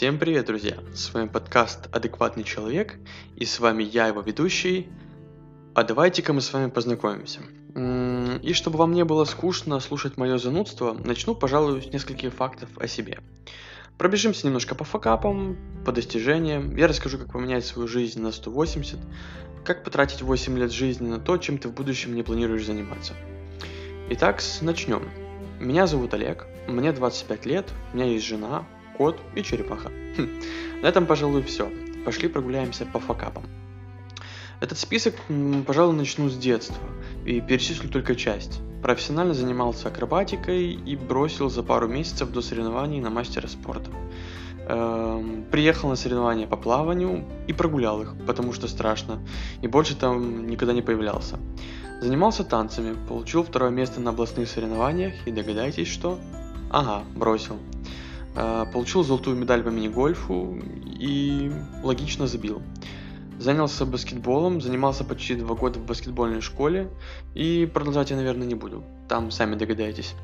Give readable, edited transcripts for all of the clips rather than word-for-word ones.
Всем привет, друзья! С вами подкаст «Адекватный человек» и с вами я, его ведущий. А давайте-ка мы с вами познакомимся. И чтобы вам не было скучно слушать мое занудство, начну, пожалуй, с нескольких фактов о себе. Пробежимся немножко по факапам, по достижениям. Я расскажу, как поменять свою жизнь на 180, как потратить 8 лет жизни на то, чем ты в будущем не планируешь заниматься. Итак, начнем. Меня зовут Олег, мне 25 лет, у меня есть жена, кот и черепаха. На этом, пожалуй, все. Пошли прогуляемся по факапам. Этот список, пожалуй, начну с детства и перечислю только часть. Профессионально занимался акробатикой и бросил за пару месяцев до соревнований на мастера спорта. Приехал на соревнования по плаванию и прогулял их, потому что страшно, и больше там никогда не появлялся. Занимался танцами, получил 2 место на областных соревнованиях и догадайтесь, что... Ага, бросил. Получил золотую медаль по мини-гольфу и логично забил. Занялся баскетболом, занимался почти 2 года в баскетбольной школе и продолжать я, наверное, не буду, там сами догадаетесь.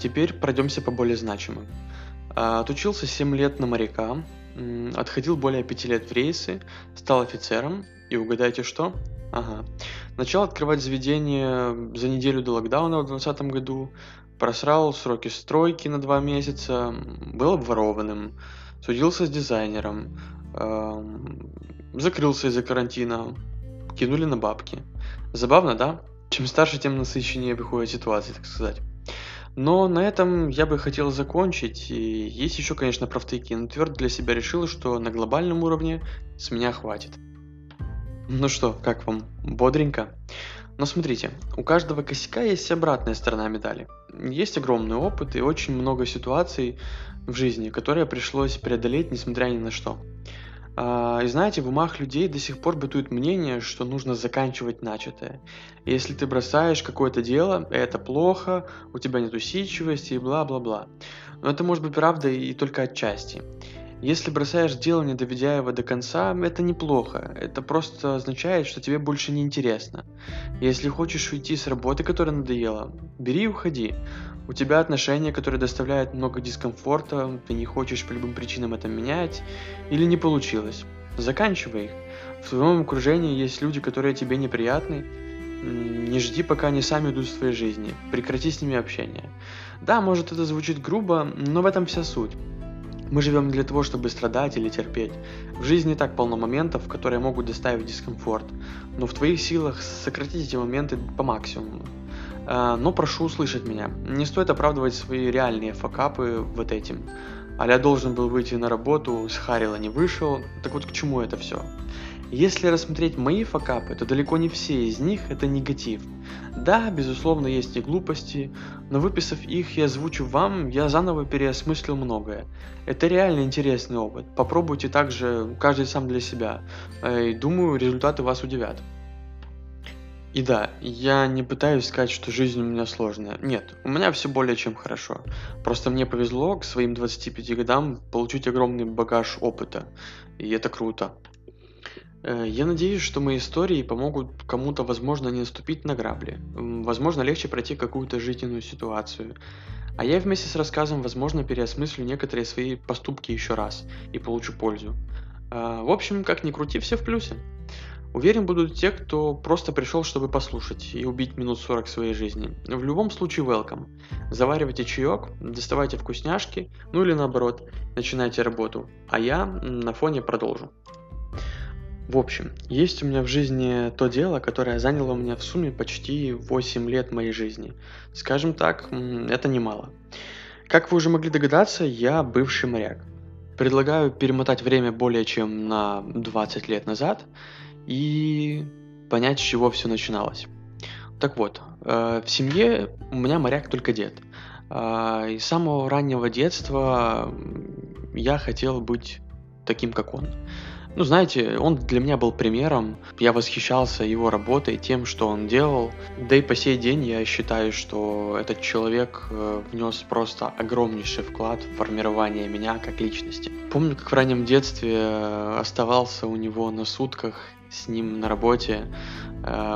Теперь пройдемся по более значимым. Отучился 7 лет на моряка, отходил более 5 лет в рейсы, стал офицером и угадайте что? Ага. Начал открывать заведение за неделю до локдауна в 2020 году, просрал сроки стройки на 2 месяца, был обворованным, судился с дизайнером, закрылся из-за карантина, кинули на бабки. Забавно, да? Чем старше, тем насыщеннее выходит ситуация, так сказать. Но на этом я бы хотел закончить, и есть еще, конечно, профтейки, но твердо для себя решил, что на глобальном уровне с меня хватит. Ну что, как вам? Бодренько? Но смотрите, у каждого косяка есть обратная сторона медали. Есть огромный опыт и очень много ситуаций в жизни, которые пришлось преодолеть, несмотря ни на что. И знаете, в умах людей до сих пор бытует мнение, что нужно заканчивать начатое. Если ты бросаешь какое-то дело, это плохо, у тебя нет усидчивости и бла-бла-бла. Но это может быть правда и только отчасти. Если бросаешь дело, не доведя его до конца, это неплохо, это просто означает, что тебе больше не интересно. Если хочешь уйти с работы, которая надоела, бери и уходи. У тебя отношения, которые доставляют много дискомфорта, ты не хочешь по любым причинам это менять, или не получилось. Заканчивай их. В твоем окружении есть люди, которые тебе неприятны. Не жди, пока они сами уйдут из твоей жизни, прекрати с ними общение. Да, может это звучит грубо, но в этом вся суть. Мы живем для того, чтобы страдать или терпеть. В жизни так полно моментов, которые могут доставить дискомфорт, но в твоих силах сократить эти моменты по максимуму. Но прошу услышать меня, не стоит оправдывать свои реальные факапы вот этим. Я должен был выйти на работу, схарила не вышел, так вот к чему это все? Если рассмотреть мои факапы, то далеко не все из них это негатив. Да, безусловно, есть и глупости, но выписав их и озвучив вам, я заново переосмыслил многое. Это реально интересный опыт, попробуйте также каждый сам для себя, и думаю, результаты вас удивят. И да, я не пытаюсь сказать, что жизнь у меня сложная. Нет, у меня все более чем хорошо. Просто мне повезло к своим 25 годам получить огромный багаж опыта, и это круто. Я надеюсь, что мои истории помогут кому-то, возможно, не наступить на грабли, возможно, легче пройти какую-то жизненную ситуацию. А я вместе с рассказом, возможно, переосмыслю некоторые свои поступки еще раз и получу пользу. В общем, как ни крути, все в плюсе. Уверен, будут те, кто просто пришел, чтобы послушать и убить минут 40 своей жизни. В любом случае, welcome. Заваривайте чаек, доставайте вкусняшки, ну или наоборот, начинайте работу, а я на фоне продолжу. В общем, есть у меня в жизни то дело, которое заняло у меня в сумме почти 8 лет моей жизни. Скажем так, это немало. Как вы уже могли догадаться, я бывший моряк. Предлагаю перемотать время более чем на 20 лет назад и понять, с чего все начиналось. Так вот, в семье у меня моряк только дед. И с самого раннего детства я хотел быть таким, как он. Ну, знаете, он для меня был примером, я восхищался его работой, тем, что он делал, да и по сей день я считаю, что этот человек внес просто огромнейший вклад в формирование меня как личности. Помню, как в раннем детстве оставался у него на сутках, с ним на работе,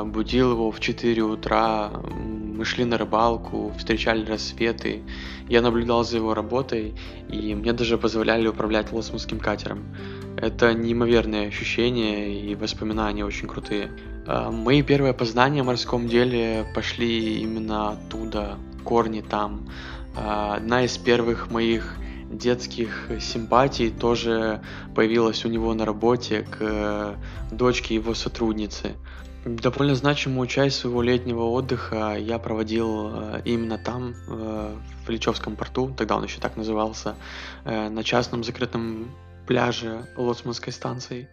будил его в 4 утра, мы шли на рыбалку, встречали рассветы. Я наблюдал за его работой, и мне даже позволяли управлять лоцманским катером. Это неимоверные ощущения и воспоминания очень крутые. Мои первые познания в морском деле пошли именно оттуда, корни там. Одна из первых моих детских симпатий тоже появилась у него на работе к дочке его сотрудницы. Довольно значимую часть своего летнего отдыха я проводил именно там, в Ильичевском порту, тогда он еще так назывался, на частном закрытом пляже лоцманской станции.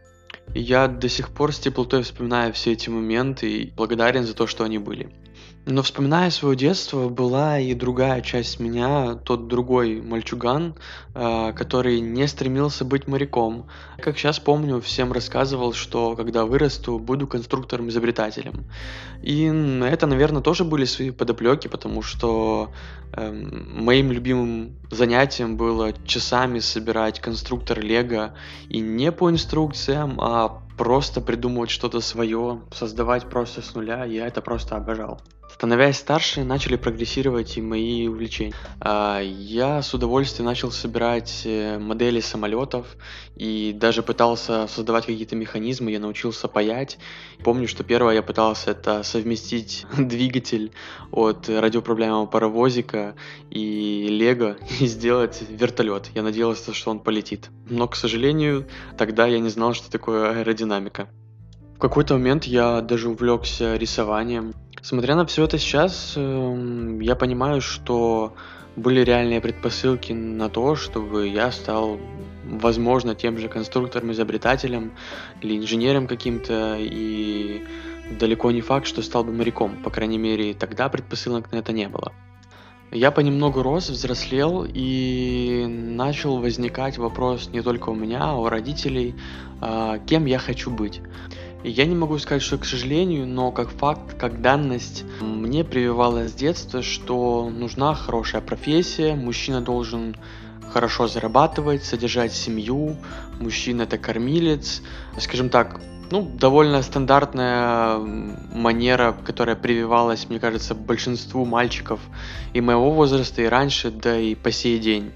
Я до сих пор с теплотой вспоминаю все эти моменты и благодарен за то, что они были. Но вспоминая свое детство, была и другая часть меня, тот другой мальчуган, который не стремился быть моряком. Как сейчас помню, всем рассказывал, что когда вырасту, буду конструктором-изобретателем. И это, наверное, тоже были свои подоплеки, потому что моим любимым занятием было часами собирать конструктор Лего. И не по инструкциям, а просто придумывать что-то свое, создавать просто с нуля, я это просто обожал. Становясь старше, начали прогрессировать и мои увлечения. Я с удовольствием начал собирать модели самолетов и даже пытался создавать какие-то механизмы, я научился паять. Помню, что первое я пытался это совместить двигатель от радиоуправляемого паровозика и лего и сделать вертолет. Я надеялся, что он полетит. Но, к сожалению, тогда я не знал, что такое аэродинамика. В какой-то момент я даже увлекся рисованием. Смотря на все это сейчас, я понимаю, что были реальные предпосылки на то, чтобы я стал, возможно, тем же конструктором-изобретателем или инженером каким-то, и далеко не факт, что стал бы моряком, по крайней мере, тогда предпосылок на это не было. Я понемногу рос, взрослел, и начал возникать вопрос не только у меня, а у родителей, кем я хочу быть. Я не могу сказать, что к сожалению, но как факт, как данность, мне прививалось с детства, что нужна хорошая профессия, мужчина должен хорошо зарабатывать, содержать семью, мужчина это кормилец, скажем так, довольно стандартная манера, которая прививалась, мне кажется, большинству мальчиков и моего возраста, и раньше, да и по сей день.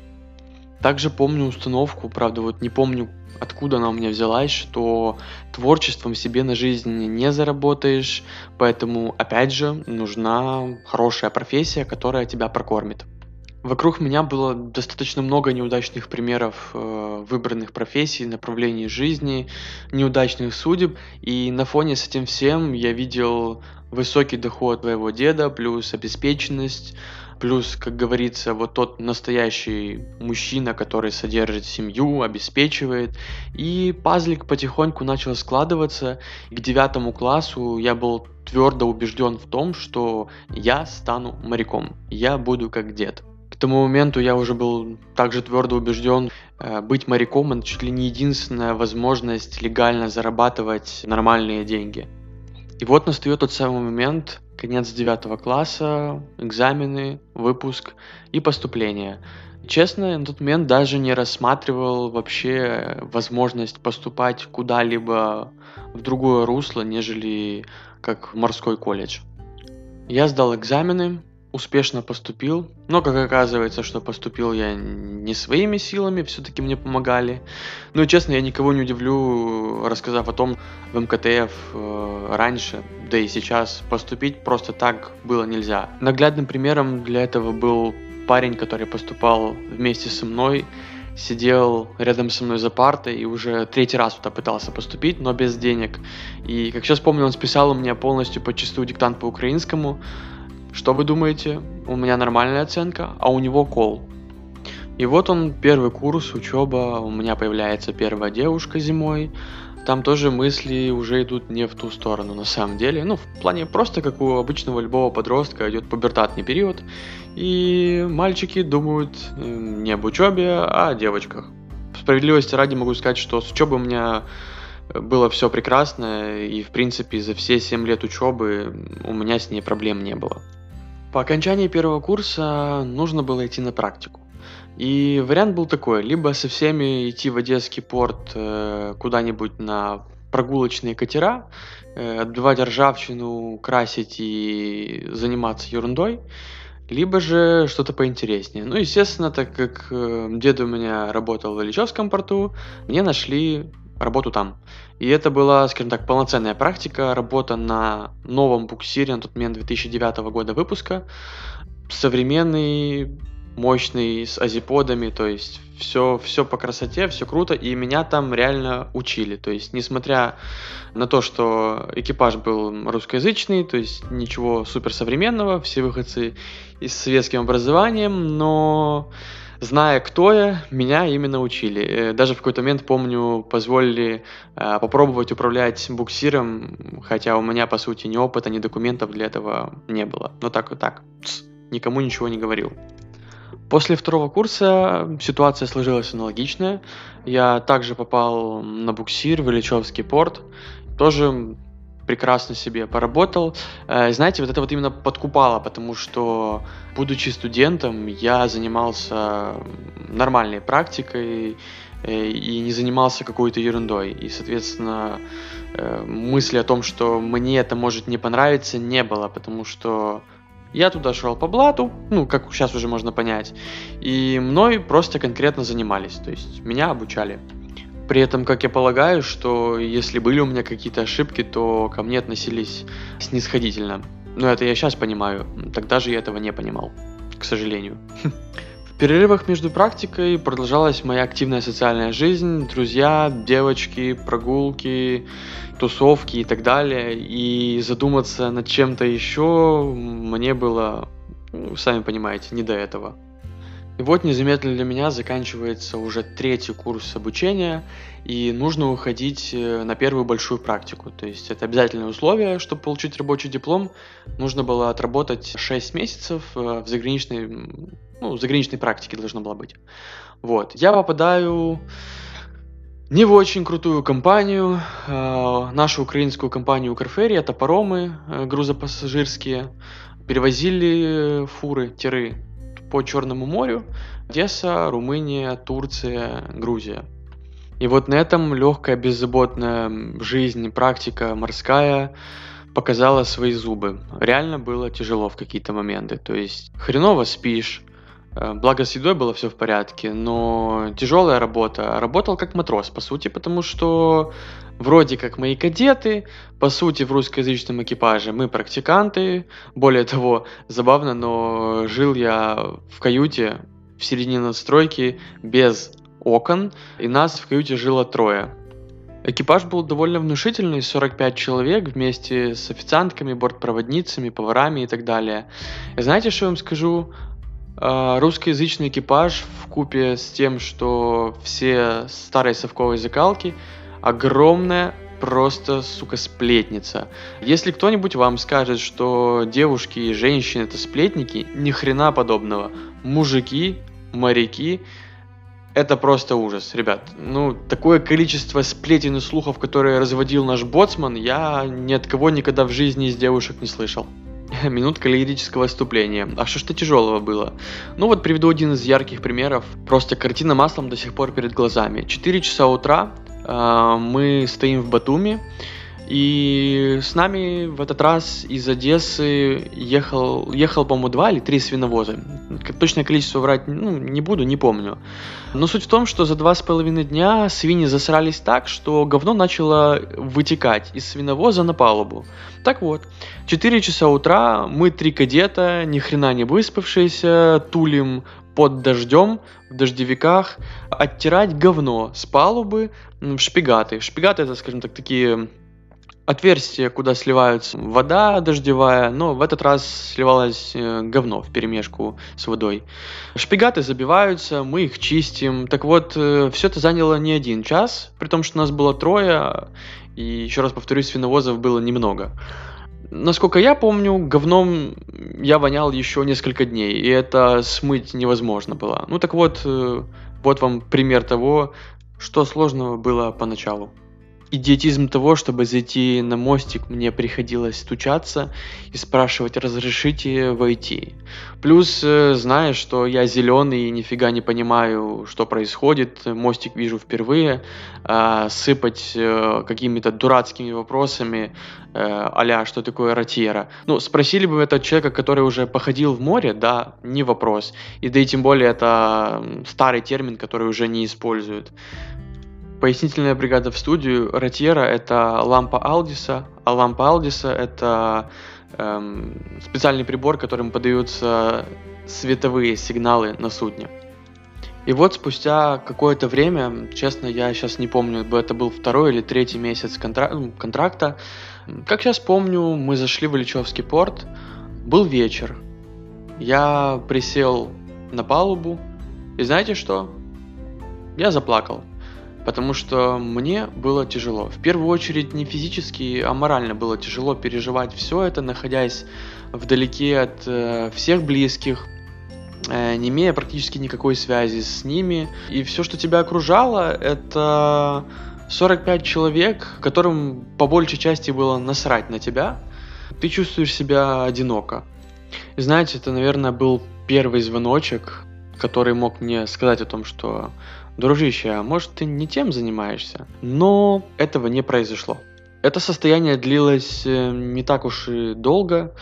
Также помню установку, правда, не помню, откуда она у меня взялась, что творчеством себе на жизнь не заработаешь, поэтому, опять же, нужна хорошая профессия, которая тебя прокормит. Вокруг меня было достаточно много неудачных примеров выбранных профессий, направлений жизни, неудачных судеб, и на фоне с этим всем я видел высокий доход твоего деда, плюс обеспеченность, плюс, как говорится, тот настоящий мужчина, который содержит семью, обеспечивает. И пазлик потихоньку начал складываться. К 9 классу я был твердо убежден в том, что я стану моряком, я буду как дед. К тому моменту я уже был также твердо убежден, быть моряком – это чуть ли не единственная возможность легально зарабатывать нормальные деньги. И настает тот самый момент, конец 9 класса, экзамены, выпуск и поступление. Честно, на тот момент даже не рассматривал вообще возможность поступать куда-либо в другое русло, нежели как в морской колледж. Я сдал экзамены, успешно поступил, но, как оказывается, что поступил я не своими силами, все-таки мне помогали. И честно, я никого не удивлю, рассказав о том, в МКТФ раньше, да и сейчас, поступить просто так было нельзя. Наглядным примером для этого был парень, который поступал вместе со мной, сидел рядом со мной за партой и уже 3-й раз туда пытался поступить, но без денег. И, как сейчас помню, он списал у меня полностью подчистую диктант по украинскому. Что вы думаете? У меня нормальная оценка, а у него кол. И он, первый курс, учеба, у меня появляется первая девушка зимой. Там тоже мысли уже идут не в ту сторону на самом деле. В плане просто, как у обычного любого подростка, идет пубертатный период. И мальчики думают не об учебе, а о девочках. Справедливости ради могу сказать, что с учебой у меня было все прекрасно. И, в принципе, за все 7 лет учебы у меня с ней проблем не было. По окончании 1 курса нужно было идти на практику. И вариант был такой: либо со всеми идти в Одесский порт куда-нибудь на прогулочные катера, отбивать ржавчину, красить и заниматься ерундой, либо же что-то поинтереснее. Ну, естественно, так как дед у меня работал в Ильичевском порту, мне нашли работу там. И это была, скажем так, полноценная практика, работа на новом буксире, на тот момент 2009 года выпуска, современный, мощный, с азиподами, то есть все по красоте, все круто, и меня там реально учили. То есть, несмотря на то, что экипаж был русскоязычный, то есть ничего суперсовременного, все выходцы с советским образованием, но зная, кто я, меня именно учили. Даже в какой-то момент, помню, позволили попробовать управлять буксиром, хотя у меня, по сути, ни опыта, ни документов для этого не было. Но так и так, никому ничего не говорил. После второго курса ситуация сложилась аналогичная. Я также попал на буксир в Ильичевский порт. Тоже прекрасно себе поработал. Знаете, вот это вот именно подкупало, потому что, будучи студентом, я занимался нормальной практикой и не занимался какой-то ерундой. И, соответственно, мысли о том, что мне это может не понравиться, не было, потому что я туда шел по блату, ну, как сейчас уже можно понять, и мной просто конкретно занимались, то есть меня обучали. При этом, как я полагаю, что если были у меня какие-то ошибки, то ко мне относились снисходительно. Но это я сейчас понимаю, тогда же я этого не понимал, к сожалению. В перерывах между практикой продолжалась моя активная социальная жизнь, друзья, девочки, прогулки, тусовки и так далее. И задуматься над чем-то еще мне было, сами понимаете, не до этого. И вот незаметно для меня заканчивается уже третий курс обучения, и нужно уходить на первую большую практику. То есть это обязательное условие, чтобы получить рабочий диплом. Нужно было отработать 6 месяцев в заграничной практике должно было быть. Вот. Я попадаю не в очень крутую компанию, нашу украинскую компанию «Укрферри», это паромы грузопассажирские, перевозили фуры-тиры по Черному морю, Одесса, Румыния, Турция, Грузия. И вот на этом легкая, беззаботная жизнь, практика морская показала свои зубы. Реально было тяжело в какие-то моменты, то есть хреново спишь, благо с едой было все в порядке, но тяжелая работа. Работал как матрос, по сути, потому что вроде как мои кадеты, по сути, в русскоязычном экипаже мы практиканты. Более того, забавно, но жил я в каюте в середине надстройки без окон, и нас в каюте жило 3. Экипаж был довольно внушительный, 45 человек вместе с официантками, бортпроводницами, поварами и так далее. И знаете, что я вам скажу? Русскоязычный экипаж вкупе с тем, что все старой совковой закалки, огромная просто, сука, сплетница. Если кто-нибудь вам скажет, что девушки и женщины это сплетники, ни хрена подобного. Мужики, моряки, это просто ужас, ребят. Ну, такое количество сплетен и слухов, которые разводил наш боцман, я ни от кого никогда в жизни из девушек не слышал. Минутка лирического отступления. А что ж-то тяжелого было? Ну вот приведу один из ярких примеров. Просто картина маслом до сих пор перед глазами. 4 часа утра мы стоим в Батуми, и с нами в этот раз из Одессы ехал, по-моему, 2 или 3 свиновоза. Точное количество врать не буду, не помню. Но суть в том, что за 2,5 дня свиньи засрались так, что говно начало вытекать из свиновоза на палубу. Так вот, 4 часа утра, мы 3 кадета, ни хрена не выспавшиеся, тулим под дождем, в дождевиках, оттирать говно с палубы в шпигаты. Шпигаты — это, скажем так, такие отверстия, куда сливаются вода дождевая, но в этот раз сливалось говно вперемешку с водой. Шпигаты забиваются, мы их чистим. Так вот, все это заняло не 1 час, при том, что нас было 3, и, еще раз повторюсь, свиновозов было немного. Насколько я помню, говном я вонял еще несколько дней, и это смыть невозможно было. Ну так вот, вот вам пример того, что сложного было поначалу. идиотизм того, чтобы зайти на мостик, мне приходилось стучаться и спрашивать, разрешите войти. Плюс, зная, что я зеленый и нифига не понимаю, что происходит, мостик вижу впервые, сыпать какими-то дурацкими вопросами, а-ля, что такое ротьера. Ну, спросили бы это человека, который уже походил в море, да, не вопрос. И да и тем более это старый термин, который уже не используют. Пояснительная бригада в студию. Ротьера – это лампа Алдиса, а лампа Алдиса – это специальный прибор, которым подаются световые сигналы на судне. И вот спустя какое-то время, честно, я сейчас не помню, это был второй или третий месяц контракта, как сейчас помню, мы зашли в Ильичевский порт, был вечер, я присел на палубу, и знаете что? Я заплакал. Потому что мне было тяжело. В первую очередь не физически, а морально было тяжело переживать все это, находясь вдалеке от всех близких, не имея практически никакой связи с ними. И все, что тебя окружало, это 45 человек, которым по большей части было насрать на тебя. Ты чувствуешь себя одиноко. И знаете, это, наверное, был первый звоночек, который мог мне сказать о том, что... Дружище, а может ты не тем занимаешься? Но этого не произошло. Это состояние длилось не так уж и долго.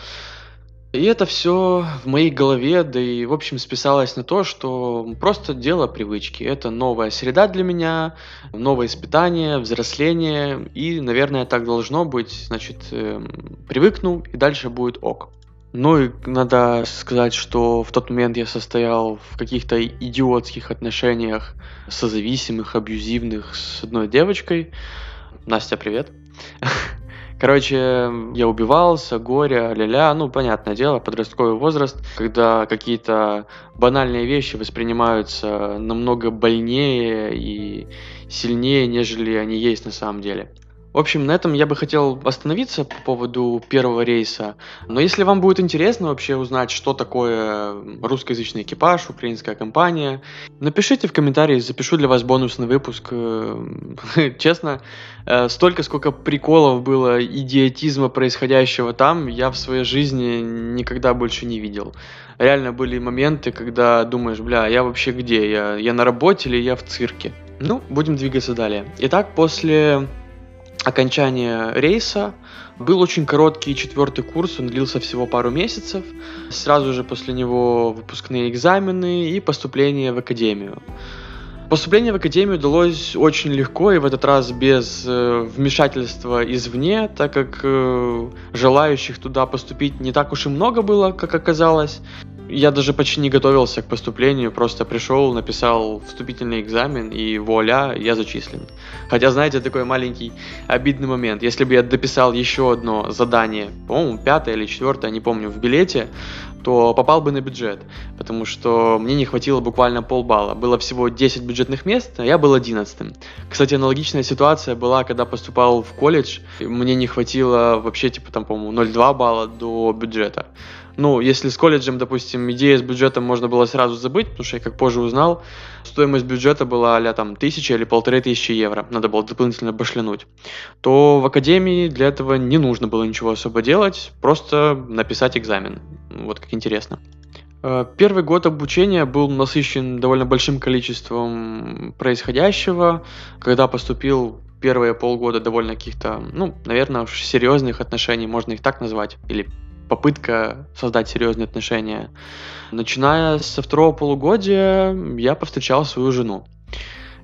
И это все в моей голове, да и в общем списалось на то, что просто дело привычки. Это новая среда для меня, новое испытание, взросление. И, наверное, так должно быть. Значит, привыкну и дальше будет ок. Ну и надо сказать, что в тот момент я состоял в каких-то идиотских отношениях созависимых, абьюзивных с одной девочкой. Настя, привет. Короче, я убивался, горе, ля-ля, ну, понятное дело, подростковый возраст, когда какие-то банальные вещи воспринимаются намного больнее и сильнее, нежели они есть на самом деле. В общем, на этом я бы хотел остановиться по поводу первого рейса. Но если вам будет интересно вообще узнать, что такое русскоязычный экипаж, украинская компания, напишите в комментарии, запишу для вас бонусный выпуск. Честно, столько, сколько приколов было, идиотизма происходящего там, я в своей жизни никогда больше не видел. Реально были моменты, когда думаешь, бля, я вообще где? Я на работе или я в цирке? Ну, будем двигаться далее. Итак, после... окончание рейса. Был очень короткий четвертый курс, он длился всего пару месяцев. Сразу же после него выпускные экзамены и поступление в академию. Поступление в академию удалось очень легко и в этот раз без вмешательства извне, так как желающих туда поступить не так уж и много было, как оказалось. Я даже почти не готовился к поступлению, просто пришел, написал вступительный экзамен и вуаля, я зачислен. Хотя, знаете, такой маленький обидный момент. Если бы я дописал еще одно задание, по-моему, 5-е или 4-е, не помню, в билете, то попал бы на бюджет, потому что мне не хватило буквально полбалла. Было всего 10 бюджетных мест, а я был 11-м. Кстати, аналогичная ситуация была, когда поступал в колледж. Мне не хватило вообще, типа, там, по-моему, 0,2 балла до бюджета. Ну, если с колледжем, допустим, идея с бюджетом можно было сразу забыть, потому что я, как позже узнал, стоимость бюджета была а-ля там 1000 или 1500 евро, надо было дополнительно башлянуть, то в академии для этого не нужно было ничего особо делать, просто написать экзамен. Вот как интересно. Первый год обучения был насыщен довольно большим количеством происходящего, когда поступил... Первые полгода довольно каких-то, ну, наверное, уж серьезных отношений, можно их так назвать, или попытка создать серьезные отношения. Начиная со второго полугодия я повстречал свою жену.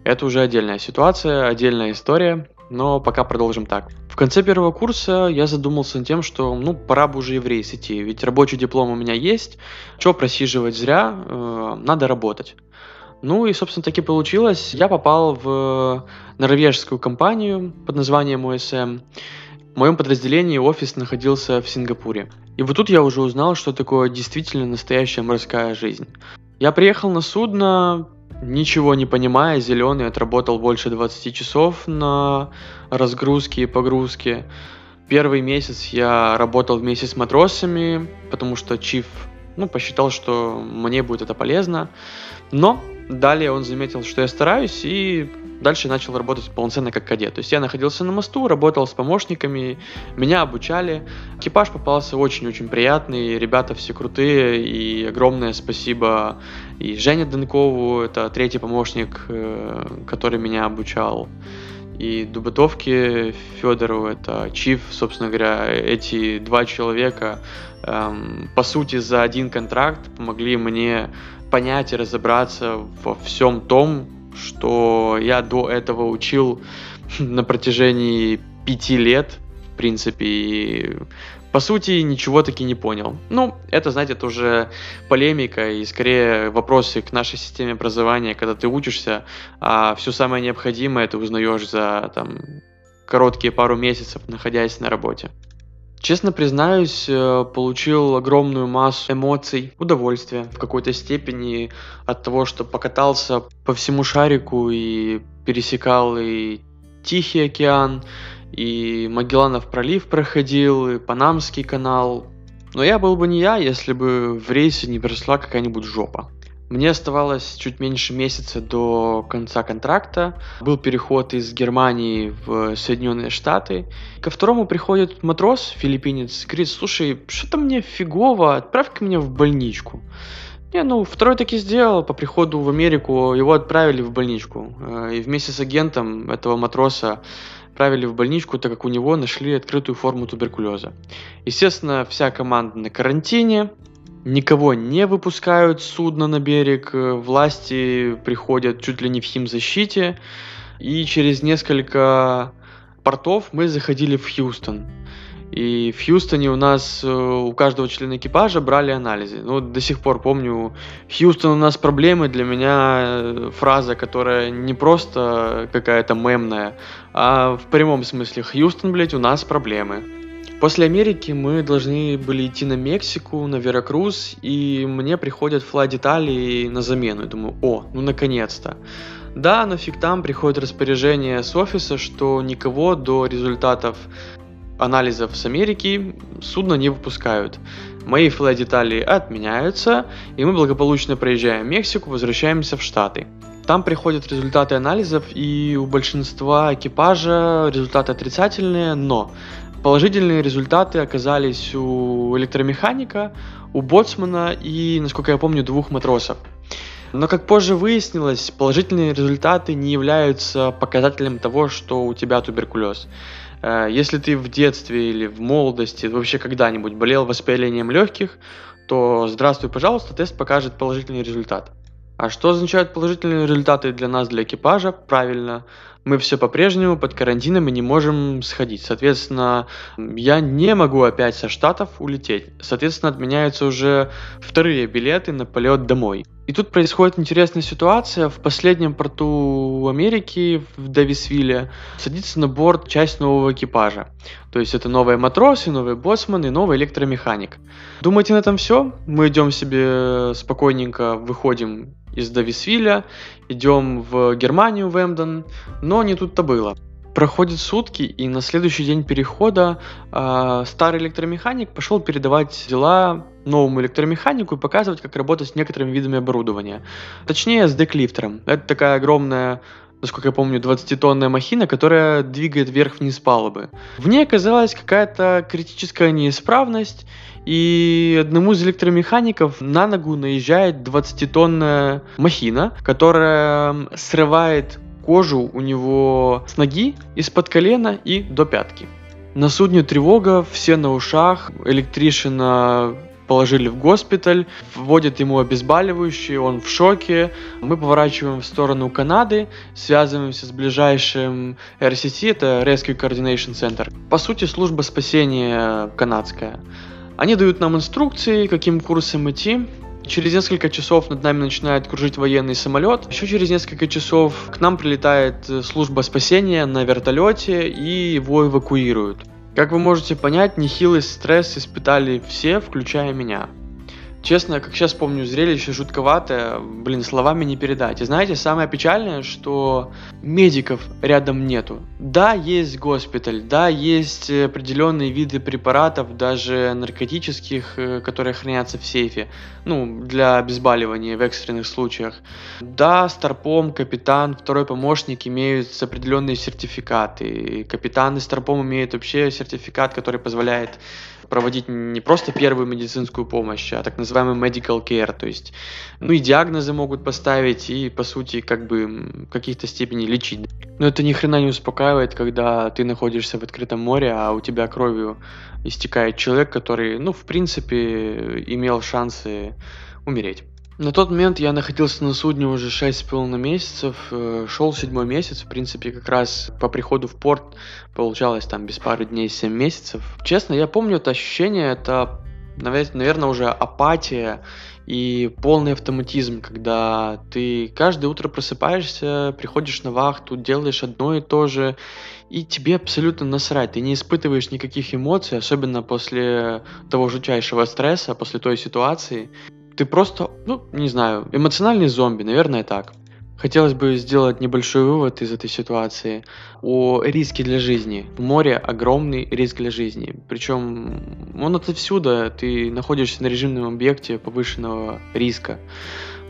Это уже отдельная ситуация, отдельная история, но пока продолжим так. В конце первого курса я задумался над тем, что, ну, пора бы уже и в рейс идти, ведь рабочий диплом у меня есть, чего просиживать зря, надо работать. Ну и, собственно, таки получилось. Я попал в норвежскую компанию под названием ОСМ. В моем подразделении офис находился в Сингапуре. И вот тут я уже узнал, что такое действительно настоящая морская жизнь. Я приехал на судно, ничего не понимая, зеленый, отработал больше 20 часов на разгрузке и погрузке. Первый месяц я работал вместе с матросами, потому что чиф, ну, посчитал, что мне будет это полезно. Но... Далее он заметил, что я стараюсь, и дальше начал работать полноценно как кадет. То есть я находился на мосту, работал с помощниками, меня обучали. Экипаж попался очень-очень приятный, ребята все крутые, и огромное спасибо и Жене Данкову, это третий помощник, который меня обучал, и Дубатовке Федорову, это Чиф, собственно говоря. Эти два человека, по сути, за один контракт помогли мне понять и разобраться во всем том, что я до этого учил на протяжении 5 лет, в принципе, и, по сути, ничего таки не понял. Ну, это, знаете, это уже полемика и, скорее, вопросы к нашей системе образования, когда ты учишься, а все самое необходимое ты узнаешь за, там, короткие пару месяцев, находясь на работе. Честно признаюсь, получил огромную массу эмоций, удовольствия в какой-то степени от того, что покатался по всему шарику и пересекал и Тихий океан, и Магелланов пролив проходил, и Панамский канал. Но я был бы не я, если бы в рейсе не пришла какая-нибудь жопа. Мне оставалось чуть меньше месяца до конца контракта. Был переход из Германии в Соединенные Штаты. Ко второму приходит матрос, филиппинец, говорит: слушай, что-то мне фигово, отправь-ка меня в больничку. Не, ну, второй таки сделал, по приходу в Америку его отправили в больничку. И вместе с агентом этого матроса отправили в больничку, так как у него нашли открытую форму туберкулеза. Естественно, вся команда на карантине, никого не выпускают с судна на берег, власти приходят чуть ли не в химзащите. И через несколько портов мы заходили в Хьюстон. И в Хьюстоне у нас у каждого члена экипажа брали анализы. Ну, до сих пор помню, Хьюстон у нас проблемы, для меня фраза, которая не просто какая-то мемная, а в прямом смысле: Хьюстон, блядь, у нас проблемы. После Америки мы должны были идти на Мексику, на Веракрус, и мне приходят флайт-детали на замену. Я думаю: о, ну наконец-то. Да, но фиг там, приходит распоряжение с офиса, что никого до результатов анализов с Америки судно не выпускают. Мои флайт-детали отменяются, и мы благополучно проезжаем Мексику, возвращаемся в Штаты. Там приходят результаты анализов, и у большинства экипажа результаты отрицательные, но положительные результаты оказались у электромеханика, у боцмана и, насколько я помню, 2 матросов. Но, как позже выяснилось, положительные результаты не являются показателем того, что у тебя туберкулез. Если ты в детстве или в молодости вообще когда-нибудь болел воспалением легких, то здравствуй, пожалуйста, тест покажет положительный результат. А что означают положительные результаты для нас, для экипажа? Правильно, мы все по-прежнему под карантином и не можем сходить. Соответственно, я не могу опять со Штатов улететь. Соответственно, отменяются уже вторые билеты на полет домой. И тут происходит интересная ситуация. В последнем порту Америки, в Дэвисвилле, садится на борт часть нового экипажа. То есть это новые матросы, новый боцман и новый электромеханик. Думаете, на этом все? Мы идем себе спокойненько, выходим из Дэвисвилля, идем в Германию, в Эмден, но не тут-то было. Проходят сутки, и на следующий день перехода старый электромеханик пошел передавать дела новому электромеханику и показывать, как работать с некоторыми видами оборудования. Точнее, с деклифтером. Это такая огромная, насколько я помню, 20-тонная махина, которая двигает вверх-вниз палубы. В ней оказалась какая-то критическая неисправность, и одному из электромехаников на ногу наезжает 20-тонная махина, которая срывает кожу у него с ноги, из-под колена и до пятки. На судне тревога, все на ушах, электришина положили в госпиталь, вводят ему обезболивающие, он в шоке. Мы поворачиваем в сторону Канады, связываемся с ближайшим RCC, это Rescue Coordination Center. По сути, служба спасения канадская. Они дают нам инструкции, каким курсом идти. Через несколько часов над нами начинает кружить военный самолет. Еще через несколько часов к нам прилетает служба спасения на вертолете и его эвакуируют. Как вы можете понять, нехилый стресс испытали все, включая меня. Честно, как сейчас помню, зрелище жутковатое, блин, словами не передать. И знаете, самое печальное, что медиков рядом нету. Да, есть госпиталь, да, есть определенные виды препаратов, даже наркотических, которые хранятся в сейфе, ну, для обезболивания в экстренных случаях. Да, старпом, капитан, второй помощник имеют определенные сертификаты. И капитан и старпом имеют вообще сертификат, который позволяет проводить не просто первую медицинскую помощь, а так называемый medical care, то есть, ну и диагнозы могут поставить и, по сути, как бы в каких-то степени лечить. Но это ни хрена не успокаивает, когда ты находишься в открытом море, а у тебя кровью истекает человек, который, ну, в принципе, имел шансы умереть. На тот момент я находился на судне уже 6,5 месяцев, шел 7 месяц, в принципе, как раз по приходу в порт получалось там без пары дней 7 месяцев. Честно, я помню это ощущение, это, наверное, уже апатия и полный автоматизм, когда ты каждое утро просыпаешься, приходишь на вахту, делаешь одно и то же, и тебе абсолютно насрать, ты не испытываешь никаких эмоций, особенно после того жутчайшего стресса, после той ситуации. Ты просто, ну, не знаю, эмоциональный зомби, наверное, так. Хотелось бы сделать небольшой вывод из этой ситуации о риске для жизни. В море огромный риск для жизни. Причем он отовсюду, ты находишься на режимном объекте повышенного риска.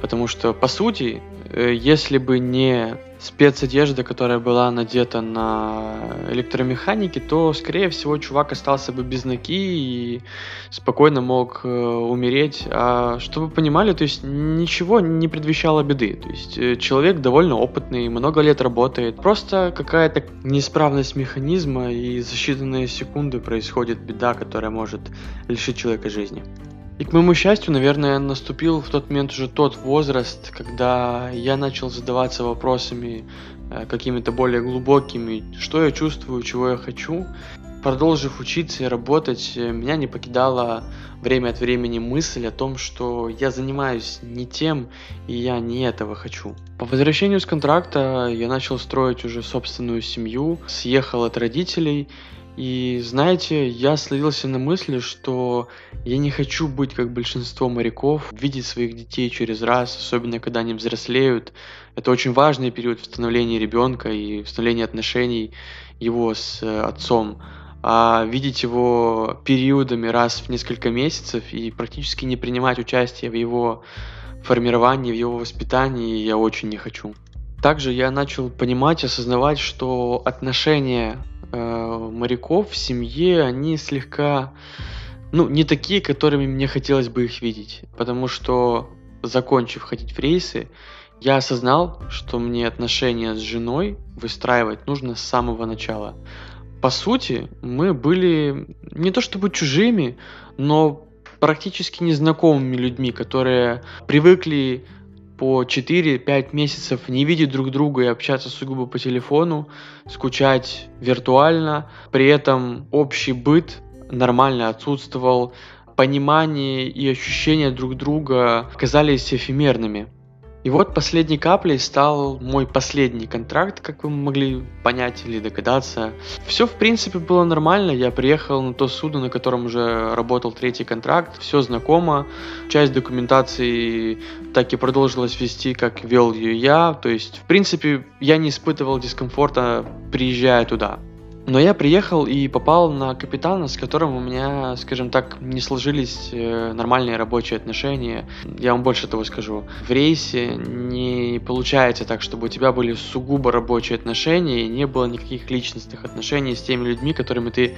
Потому что, по сути, если бы не спецодежда, которая была надета на электромеханике, то, скорее всего, чувак остался бы без ноги и спокойно мог умереть. А чтобы вы понимали, то есть ничего не предвещало беды. То есть человек довольно опытный, много лет работает. Просто какая-то неисправность механизма, и за считанные секунды происходит беда, которая может лишить человека жизни. И к моему счастью, наверное, наступил в тот момент уже тот возраст, когда я начал задаваться вопросами какими-то более глубокими, что я чувствую, чего я хочу. Продолжив учиться и работать, меня не покидала время от времени мысль о том, что я занимаюсь не тем, и я не этого хочу. По возвращению с контракта я начал строить уже собственную семью, съехал от родителей. И знаете, я словился на мысли, что я не хочу быть как большинство моряков, видеть своих детей через раз, особенно когда они взрослеют. Это очень важный период в становлении ребенка и в становлении отношений его с отцом. А видеть его периодами раз в несколько месяцев и практически не принимать участие в его формировании, в его воспитании я очень не хочу. Также я начал понимать, осознавать, что отношения моряков в семье, они слегка, ну, не такие, которыми мне хотелось бы их видеть. Потому что, закончив ходить в рейсы, я осознал, что мне отношения с женой выстраивать нужно с самого начала. По сути, мы были не то чтобы чужими, но практически незнакомыми людьми, которые привыкли по 4-5 месяцев не видеть друг друга и общаться сугубо по телефону, скучать виртуально, при этом общий быт нормально отсутствовал, понимание и ощущения друг друга оказались эфемерными. И вот последней каплей стал мой последний контракт, как вы могли понять или догадаться. Все, в принципе, было нормально. Я приехал на то судно, на котором уже работал третий контракт. Все знакомо. Часть документации так и продолжилась вести, как вел ее я. То есть, в принципе, я не испытывал дискомфорта, приезжая туда. Но я приехал и попал на капитана, с которым у меня, скажем так, не сложились нормальные рабочие отношения. Я вам больше того скажу. В рейсе не получается так, чтобы у тебя были сугубо рабочие отношения и не было никаких личностных отношений с теми людьми, которыми ты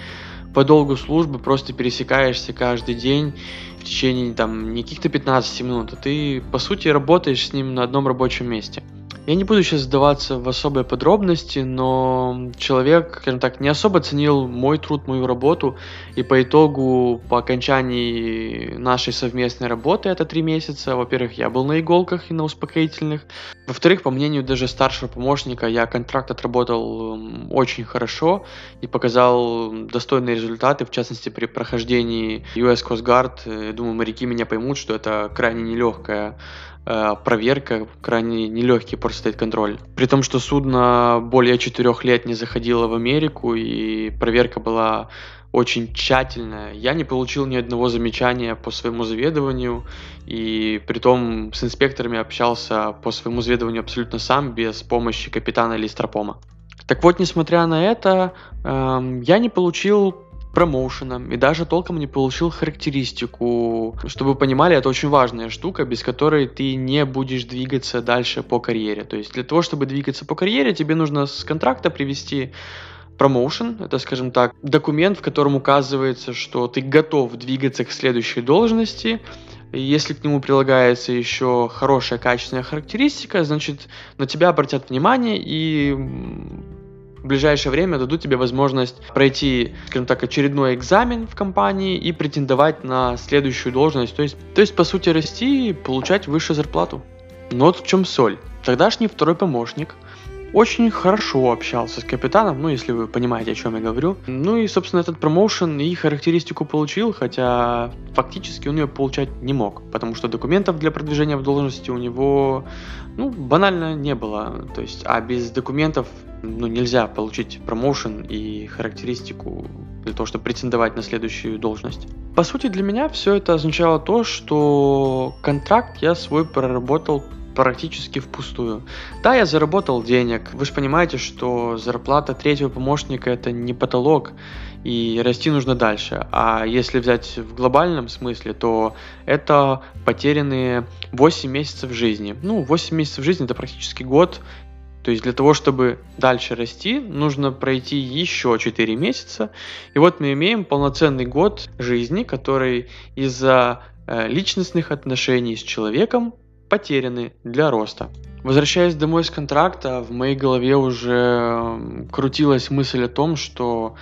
по долгу службы просто пересекаешься каждый день в течение там не каких-то 15 минут, а ты, по сути, работаешь с ним на одном рабочем месте. Я не буду сейчас сдаваться в особые подробности, но человек, скажем так, не особо ценил мой труд, мою работу, и по итогу, по окончании нашей совместной работы, это 3 месяца, во-первых, я был на иголках и на успокоительных, во-вторых, по мнению даже старшего помощника, я контракт отработал очень хорошо и показал достойные результаты, в частности, при прохождении US Coast Guard, думаю, моряки меня поймут, что это крайне нелегкая проверка, крайне нелегкий портстейт-контроль. При том, что судно более 4 лет не заходило в Америку, и проверка была очень тщательная. Я не получил ни одного замечания по своему заведованию, и притом с инспекторами общался по своему заведованию абсолютно сам, без помощи капитана или стропома. Так вот, несмотря на это, я не получил промоушена и даже толком не получил характеристику. Чтобы вы понимали, это очень важная штука, без которой ты не будешь двигаться дальше по карьере. То есть для того, чтобы двигаться по карьере, тебе нужно с контракта привести промоушен, это, скажем так, документ, в котором указывается, что ты готов двигаться к следующей должности. Если к нему прилагается еще хорошая качественная характеристика, значит, на тебя обратят внимание и в ближайшее время дадут тебе возможность пройти, скажем так, очередной экзамен в компании и претендовать на следующую должность. То есть по сути, расти и получать высшую зарплату. Но вот в чем соль. Тогдашний второй помощник очень хорошо общался с капитаном, ну, если вы понимаете, о чем я говорю. Ну и, собственно, этот промоушен и характеристику получил, хотя фактически он ее получать не мог, потому что документов для продвижения в должности у него, ну, банально не было. То есть, а без документов, ну, нельзя получить промоушен и характеристику для того, чтобы претендовать на следующую должность. По сути, для меня все это означало то, что контракт я свой проработал практически впустую. Да, я заработал денег. Вы же понимаете, что зарплата третьего помощника — это не потолок, и расти нужно дальше. А если взять в глобальном смысле, то это потерянные 8 месяцев жизни. Ну, 8 месяцев жизни — это практически год. То есть для того, чтобы дальше расти, нужно пройти еще 4 месяца. И вот мы имеем полноценный год жизни, который из-за личностных отношений с человеком потеряны для роста. Возвращаясь домой с контракта, в моей голове уже крутилась мысль о том, что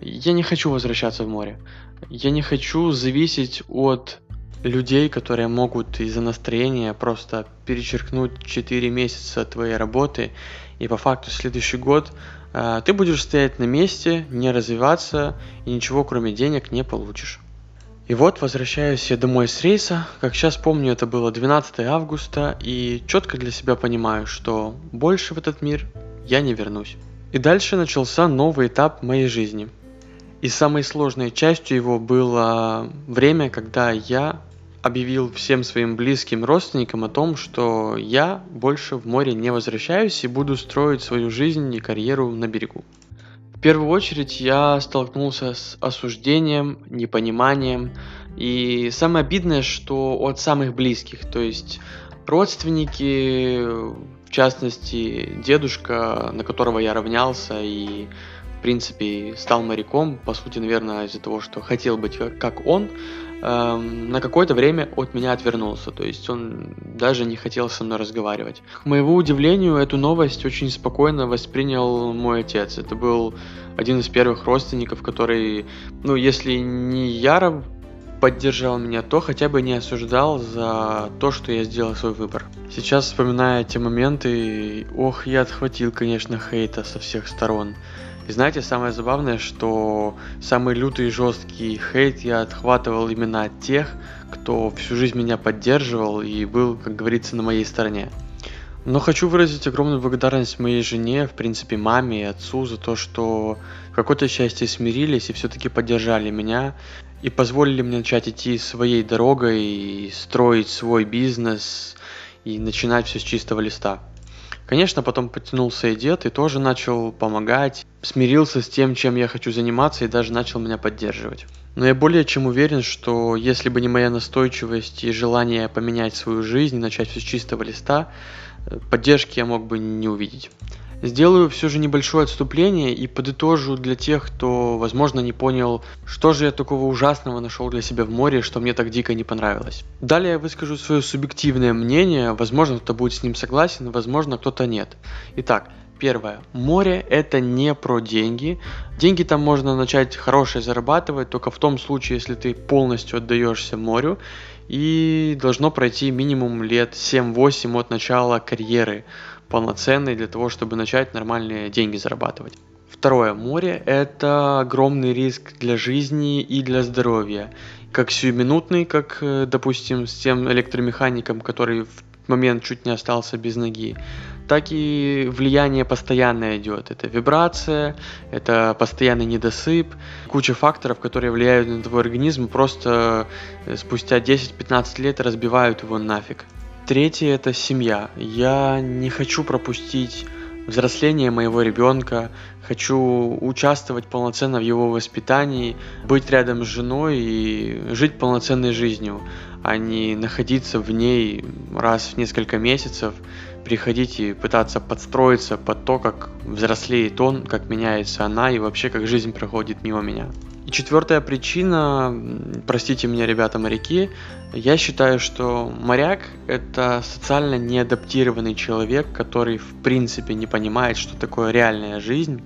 я не хочу возвращаться в море. Я не хочу зависеть от людей, которые могут из-за настроения просто перечеркнуть 4 месяца твоей работы, и по факту следующий год ты будешь стоять на месте, не развиваться и ничего кроме денег не получишь. И вот возвращаюсь я домой с рейса, как сейчас помню, это было 12 августа, и четко для себя понимаю, что больше в этот мир я не вернусь. И дальше начался новый этап моей жизни. И самой сложной частью его было время, когда я объявил всем своим близким родственникам о том, что я больше в море не возвращаюсь и буду строить свою жизнь и карьеру на берегу. В первую очередь я столкнулся с осуждением, непониманием, и самое обидное, что от самых близких, то есть родственники, в частности дедушка, на которого я равнялся и, в принципе, стал моряком, по сути, наверное, из-за того, что хотел быть как он, на какое-то время от меня отвернулся, то есть он даже не хотел со мной разговаривать. К моему удивлению, эту новость очень спокойно воспринял мой отец. Это был один из первых родственников, который, ну, если не яро поддержал меня, то хотя бы не осуждал за то, что я сделал свой выбор. Сейчас, вспоминая те моменты, ох, я отхватил, конечно, хейта со всех сторон. И знаете, самое забавное, что самый лютый и жесткий хейт я отхватывал именно от тех, кто всю жизнь меня поддерживал и был, как говорится, на моей стороне. Но хочу выразить огромную благодарность моей жене, в принципе, маме и отцу за то, что в какой-то части смирились и все-таки поддержали меня и позволили мне начать идти своей дорогой и строить свой бизнес и начинать все с чистого листа. Конечно, потом подтянулся и дед, и тоже начал помогать, смирился с тем, чем я хочу заниматься, и даже начал меня поддерживать. Но я более чем уверен, что если бы не моя настойчивость и желание поменять свою жизнь, начать все с чистого листа, поддержки я мог бы не увидеть. Сделаю все же небольшое отступление и подытожу для тех, кто, возможно, не понял, что же я такого ужасного нашел для себя в море, что мне так дико не понравилось. Далее я выскажу свое субъективное мнение, возможно, кто-то будет с ним согласен, возможно, кто-то нет. Итак, первое. Море — это не про деньги. Деньги там можно начать хорошие зарабатывать только в том случае, если ты полностью отдаешься морю, и должно пройти минимум лет 7-8 от начала карьеры полноценной для того, чтобы начать нормальные деньги зарабатывать. Второе. Море — это огромный риск для жизни и для здоровья. Как сиюминутный, как, допустим, с тем электромехаником, который в момент чуть не остался без ноги, так и влияние постоянное идет. Это вибрация, это постоянный недосып, куча факторов, которые влияют на твой организм, просто спустя 10-15 лет разбивают его нафиг. Третье – это семья. Я не хочу пропустить взросление моего ребенка, хочу участвовать полноценно в его воспитании, быть рядом с женой и жить полноценной жизнью, а не находиться в ней раз в несколько месяцев, приходить и пытаться подстроиться под то, как взрослеет он, как меняется она и вообще как жизнь проходит мимо меня. И четвертая причина, простите меня, ребята моряки, я считаю, что моряк – это социально неадаптированный человек, который в принципе не понимает, что такое реальная жизнь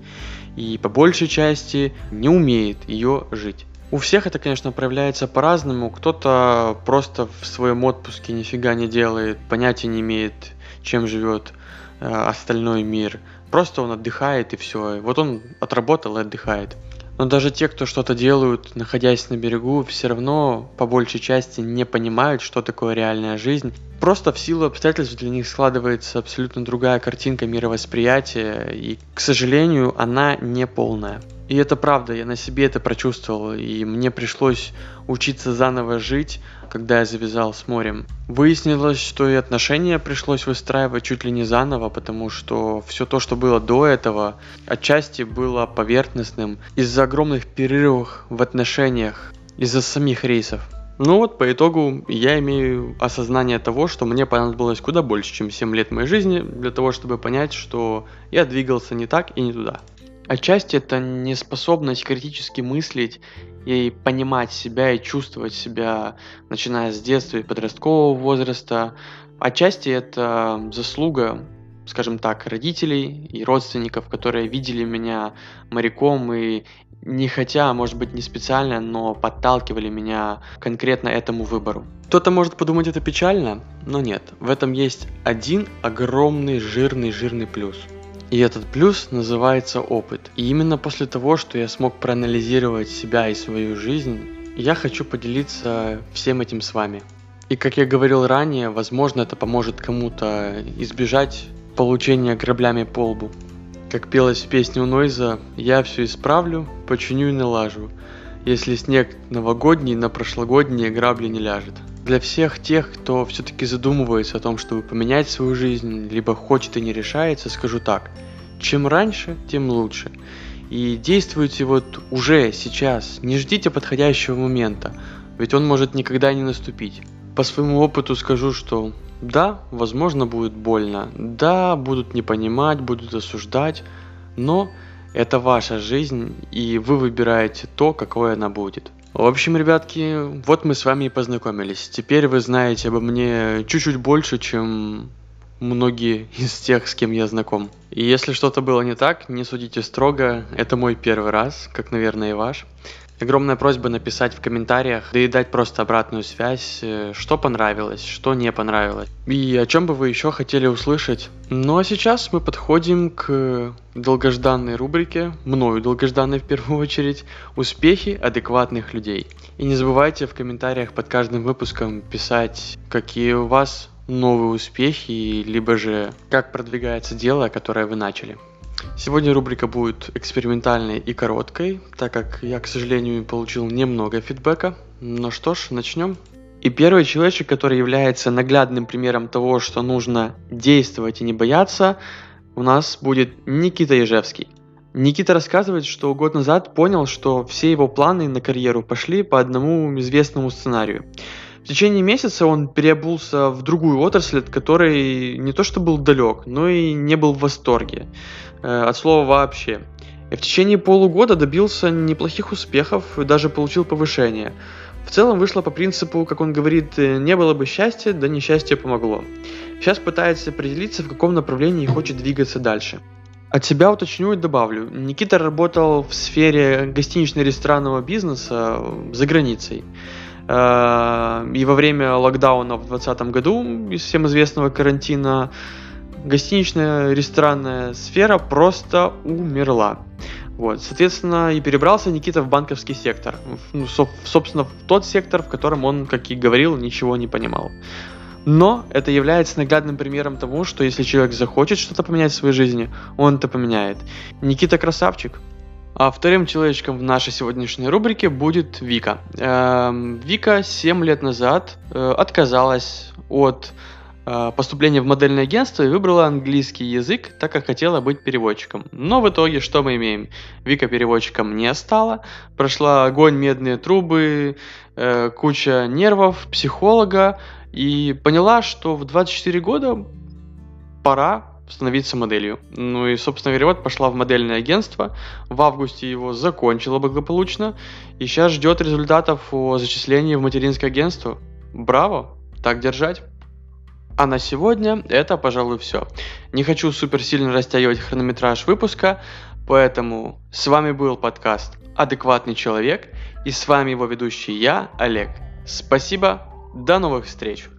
и по большей части не умеет ее жить. У всех это, конечно, проявляется по-разному, кто-то просто в своем отпуске нифига не делает, понятия не имеет, чем живет остальной мир, просто он отдыхает и все, вот он отработал и отдыхает. Но даже те, кто что-то делают, находясь на берегу, все равно по большей части не понимают, что такое реальная жизнь. Просто в силу обстоятельств для них складывается абсолютно другая картинка мировосприятия, и, к сожалению, она не полная. И это правда, я на себе это прочувствовал, и мне пришлось учиться заново жить, когда я завязал с морем. Выяснилось, что и отношения пришлось выстраивать чуть ли не заново, потому что все то, что было до этого, отчасти было поверхностным из-за огромных перерывов в отношениях, из-за самих рейсов. Ну вот, по итогу, я имею осознание того, что мне понадобилось куда больше, чем 7 лет моей жизни, для того, чтобы понять, что я двигался не так и не туда. Отчасти это неспособность критически мыслить и понимать себя, и чувствовать себя, начиная с детства и подросткового возраста. Отчасти это заслуга, скажем так, родителей и родственников, которые видели меня моряком и не хотя, может быть, не специально, но подталкивали меня конкретно этому выбору. Кто-то может подумать, это печально, но нет. В этом есть один огромный жирный плюс. И этот плюс называется опыт. И именно после того, что я смог проанализировать себя и свою жизнь, я хочу поделиться всем этим с вами. И как я говорил ранее, возможно, это поможет кому-то избежать получения граблями по лбу. Как пелось в песне у Нойза, я все исправлю, починю и налажу. Если снег новогодний, на прошлогодние грабли не ляжет. Для всех тех, кто все-таки задумывается о том, чтобы поменять свою жизнь, либо хочет и не решается, скажу так. Чем раньше, тем лучше. И действуйте вот уже, сейчас, не ждите подходящего момента, ведь он может никогда не наступить. По своему опыту скажу, что да, возможно, будет больно, да, будут не понимать, будут осуждать, но это ваша жизнь, и вы выбираете то, какое она будет. В общем, ребятки, вот мы с вами и познакомились. Теперь вы знаете обо мне чуть-чуть больше, чем многие из тех, с кем я знаком. И если что-то было не так, не судите строго, это мой первый раз, как, наверное, и ваш. Огромная просьба написать в комментариях, да и дать просто обратную связь, что понравилось, что не понравилось, и о чем бы вы еще хотели услышать. Ну а сейчас мы подходим к долгожданной рубрике, мною долгожданной в первую очередь, «Успехи адекватных людей». И не забывайте в комментариях под каждым выпуском писать, какие у вас новые успехи, либо же как продвигается дело, которое вы начали. Сегодня рубрика будет экспериментальной и короткой, так как я, к сожалению, получил немного фидбэка. Ну что ж, начнем. И первый человечек, который является наглядным примером того, что нужно действовать и не бояться, у нас будет Никита Ежевский. Никита рассказывает, что год назад понял, что все его планы на карьеру пошли по одному известному сценарию. В течение месяца он переобулся в другую отрасль, от которой не то что был далек, но и не был в восторге, от слова вообще. И в течение полугода добился неплохих успехов и даже получил повышение. В целом вышло по принципу, как он говорит, не было бы счастья, да несчастье помогло. Сейчас пытается определиться, в каком направлении хочет двигаться дальше. От себя уточню и добавлю. Никита работал в сфере гостинично-ресторанного бизнеса за границей. И во время локдауна в 2020 году, из всем известного карантина, гостиничная ресторанная сфера просто умерла. Вот. Соответственно, и перебрался Никита в банковский сектор. Собственно, в тот сектор, в котором он, как и говорил, ничего не понимал. Но это является наглядным примером того, что если человек захочет что-то поменять в своей жизни, он это поменяет. Никита красавчик. А вторым человечком в нашей сегодняшней рубрике будет Вика. Вика 7 лет назад отказалась от поступления в модельное агентство и выбрала английский язык, так как хотела быть переводчиком. Но в итоге что мы имеем? Вика переводчиком не стала, прошла огонь, медные трубы, куча нервов, психолога и поняла, что в 24 года пора становиться моделью. Ну и, собственно говоря, вот пошла в модельное агентство, в августе его закончила благополучно и сейчас ждет результатов о зачислении в материнское агентство. Браво, так держать! А на сегодня это, пожалуй, все. Не хочу супер сильно растягивать хронометраж выпуска, поэтому с вами был подкаст «Адекватный человек» и с вами его ведущий я, Олег. Спасибо, до новых встреч!